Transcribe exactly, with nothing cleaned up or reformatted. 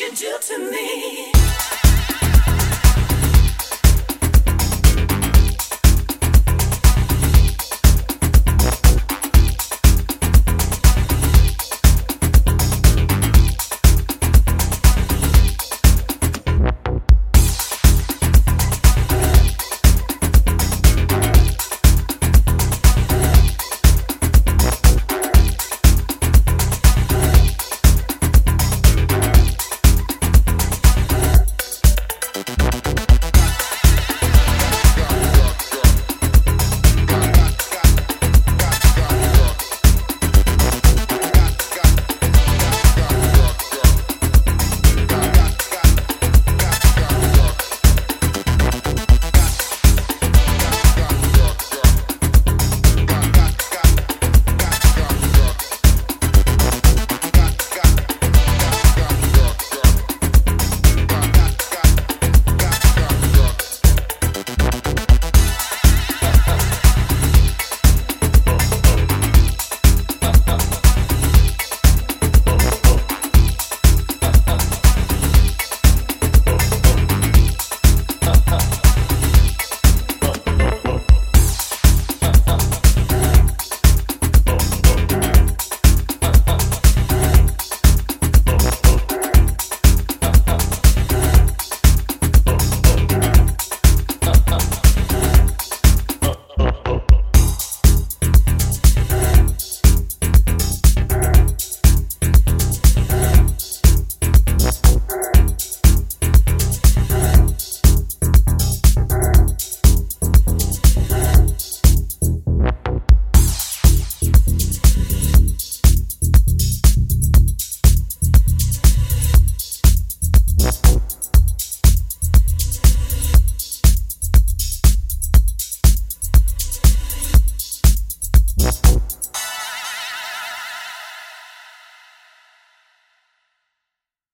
you do to me.